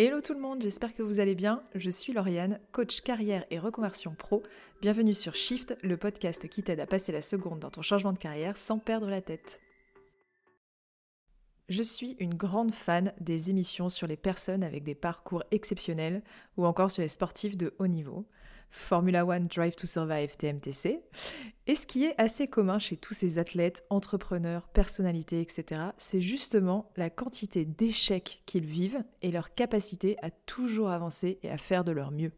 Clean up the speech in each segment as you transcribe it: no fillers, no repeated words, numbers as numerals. Hello tout le monde, j'espère que vous allez bien. Je suis Lauriane, coach carrière et reconversion pro. Bienvenue sur Shift, le podcast qui t'aide à passer la seconde dans ton changement de carrière sans perdre la tête. Je suis une grande fan des émissions sur les personnes avec des parcours exceptionnels ou encore sur les sportifs de haut niveau. Formula 1 Drive to Survive, TMTC. Et ce qui est assez commun chez tous ces athlètes, entrepreneurs, personnalités, etc., c'est justement la quantité d'échecs qu'ils vivent et leur capacité à toujours avancer et à faire de leur mieux.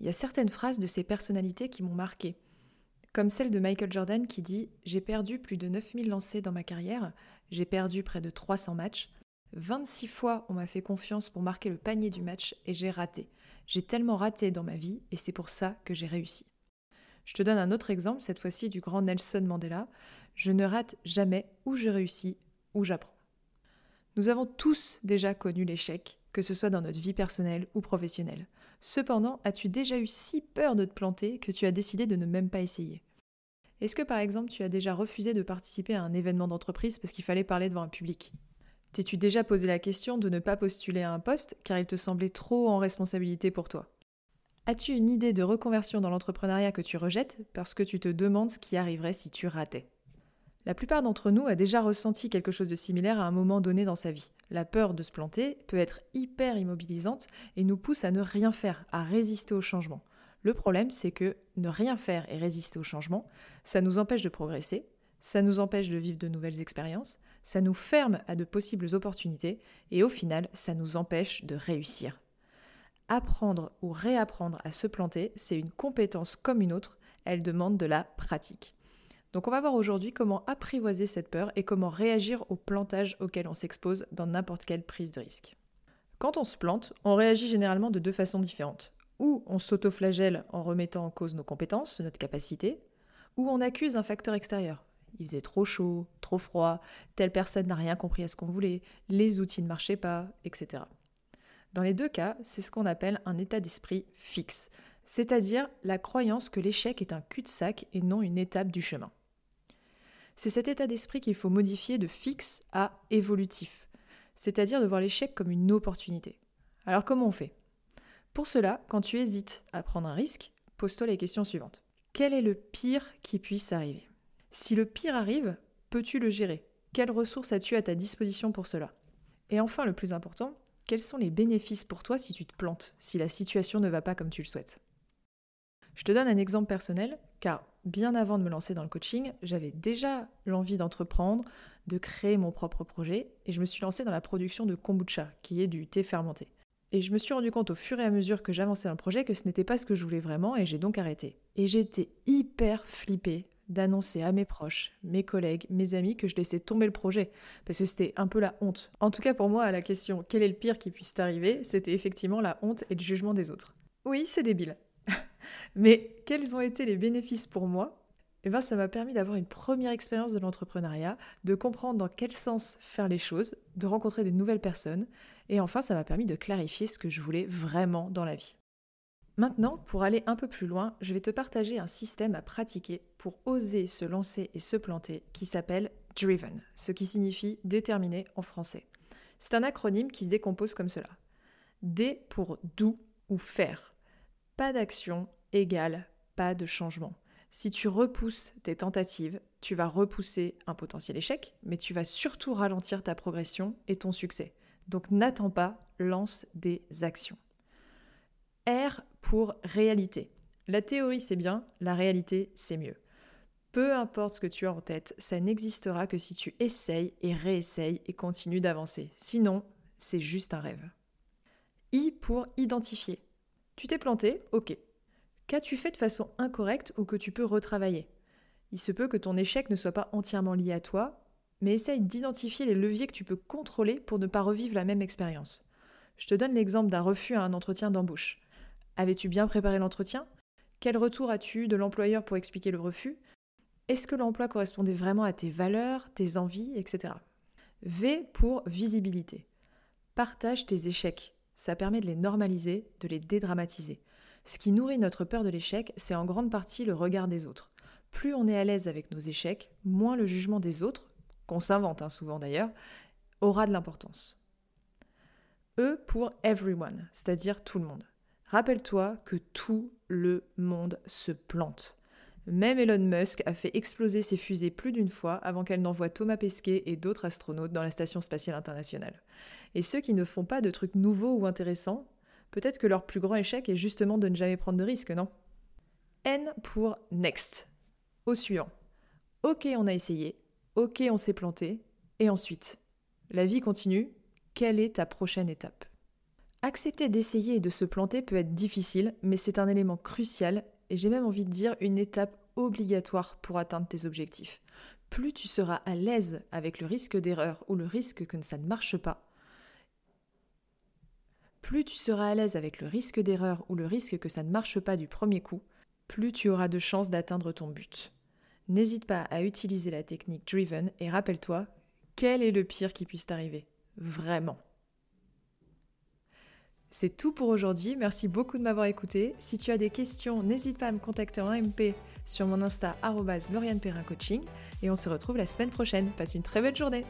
Il y a certaines phrases de ces personnalités qui m'ont marquée, comme celle de Michael Jordan qui dit « J'ai perdu plus de 9000 lancers dans ma carrière, j'ai perdu près de 300 matchs, 26 fois on m'a fait confiance pour marquer le panier du match et j'ai raté. J'ai tellement raté dans ma vie et c'est pour ça que j'ai réussi. » Je te donne un autre exemple, cette fois-ci du grand Nelson Mandela. « Je ne rate jamais où je réussis, où j'apprends. » Nous avons tous déjà connu l'échec, que ce soit dans notre vie personnelle ou professionnelle. Cependant, as-tu déjà eu si peur de te planter que tu as décidé de ne même pas essayer ? Est-ce que par exemple tu as déjà refusé de participer à un événement d'entreprise parce qu'il fallait parler devant un public ? T'es-tu déjà posé la question de ne pas postuler à un poste car il te semblait trop en responsabilité pour toi ? As-tu une idée de reconversion dans l'entrepreneuriat que tu rejettes parce que tu te demandes ce qui arriverait si tu ratais ? La plupart d'entre nous a déjà ressenti quelque chose de similaire à un moment donné dans sa vie. La peur de se planter peut être hyper immobilisante et nous pousse à ne rien faire, à résister au changement. Le problème, c'est que ne rien faire et résister au changement, ça nous empêche de progresser, ça nous empêche de vivre de nouvelles expériences, ça nous ferme à de possibles opportunités et au final, ça nous empêche de réussir. Apprendre ou réapprendre à se planter, c'est une compétence comme une autre, elle demande de la pratique. Donc on va voir aujourd'hui comment apprivoiser cette peur et comment réagir au plantage auquel on s'expose dans n'importe quelle prise de risque. Quand on se plante, on réagit généralement de deux façons différentes. Ou on s'autoflagelle en remettant en cause nos compétences, notre capacité, ou on accuse un facteur extérieur. Il faisait trop chaud, trop froid, telle personne n'a rien compris à ce qu'on voulait, les outils ne marchaient pas, etc. Dans les deux cas, c'est ce qu'on appelle un état d'esprit fixe, c'est-à-dire la croyance que l'échec est un cul-de-sac et non une étape du chemin. C'est cet état d'esprit qu'il faut modifier de fixe à évolutif, c'est-à-dire de voir l'échec comme une opportunité. Alors comment on fait ? Pour cela, quand tu hésites à prendre un risque, pose-toi les questions suivantes. Quel est le pire qui puisse arriver ? Si le pire arrive, peux-tu le gérer ? Quelles ressources as-tu à ta disposition pour cela ? Et enfin, le plus important, quels sont les bénéfices pour toi si tu te plantes, si la situation ne va pas comme tu le souhaites ? Je te donne un exemple personnel, car bien avant de me lancer dans le coaching, j'avais déjà l'envie d'entreprendre, de créer mon propre projet, et je me suis lancée dans la production de kombucha, qui est du thé fermenté. Et je me suis rendu compte au fur et à mesure que j'avançais dans le projet que ce n'était pas ce que je voulais vraiment, et j'ai donc arrêté. Et j'étais hyper flippée d'annoncer à mes proches, mes collègues, mes amis que je laissais tomber le projet, parce que c'était un peu la honte. En tout cas pour moi, à la question « Quel est le pire qui puisse t'arriver ?», c'était effectivement la honte et le jugement des autres. Oui, c'est débile. Mais quels ont été les bénéfices pour moi ? Eh bien, ça m'a permis d'avoir une première expérience de l'entrepreneuriat, de comprendre dans quel sens faire les choses, de rencontrer des nouvelles personnes, et enfin, ça m'a permis de clarifier ce que je voulais vraiment dans la vie. Maintenant, pour aller un peu plus loin, je vais te partager un système à pratiquer pour oser se lancer et se planter qui s'appelle DRIVEN, ce qui signifie déterminé en français. C'est un acronyme qui se décompose comme cela. D pour do ou faire. Pas d'action égale pas de changement. Si tu repousses tes tentatives, tu vas repousser un potentiel échec, mais tu vas surtout ralentir ta progression et ton succès. Donc n'attends pas, lance des actions. R pour réalité. La théorie c'est bien, la réalité c'est mieux. Peu importe ce que tu as en tête, ça n'existera que si tu essayes et réessayes et continues d'avancer. Sinon, c'est juste un rêve. I pour identifier. Tu t'es planté, ok. Qu'as-tu fait de façon incorrecte ou que tu peux retravailler ? Il se peut que ton échec ne soit pas entièrement lié à toi, mais essaye d'identifier les leviers que tu peux contrôler pour ne pas revivre la même expérience. Je te donne l'exemple d'un refus à un entretien d'embauche. Avais-tu bien préparé l'entretien ? Quel retour as-tu eu de l'employeur pour expliquer le refus ? Est-ce que l'emploi correspondait vraiment à tes valeurs, tes envies, etc. V pour visibilité. Partage tes échecs. Ça permet de les normaliser, de les dédramatiser. Ce qui nourrit notre peur de l'échec, c'est en grande partie le regard des autres. Plus on est à l'aise avec nos échecs, moins le jugement des autres, qu'on s'invente souvent d'ailleurs, aura de l'importance. E pour everyone, c'est-à-dire tout le monde. Rappelle-toi que tout le monde se plante. Même Elon Musk a fait exploser ses fusées plus d'une fois avant qu'elle n'envoie Thomas Pesquet et d'autres astronautes dans la Station Spatiale Internationale. Et ceux qui ne font pas de trucs nouveaux ou intéressants, peut-être que leur plus grand échec est justement de ne jamais prendre de risques, non ? N pour next. Au suivant. Ok, on a essayé. Ok, on s'est planté. Et ensuite, la vie continue. Quelle est ta prochaine étape ? Accepter d'essayer et de se planter peut être difficile, mais c'est un élément crucial et j'ai même envie de dire une étape obligatoire pour atteindre tes objectifs. Plus tu seras à l'aise avec le risque d'erreur ou le risque que ça ne marche pas, du premier coup, plus tu auras de chances d'atteindre ton but. N'hésite pas à utiliser la technique DRIVEN et rappelle-toi, quel est le pire qui puisse t'arriver ? Vraiment. C'est tout pour aujourd'hui, merci beaucoup de m'avoir écouté. Si tu as des questions, n'hésite pas à me contacter en MP sur mon Insta @LaurianePerrinCoaching et on se retrouve la semaine prochaine. Passe une très belle journée.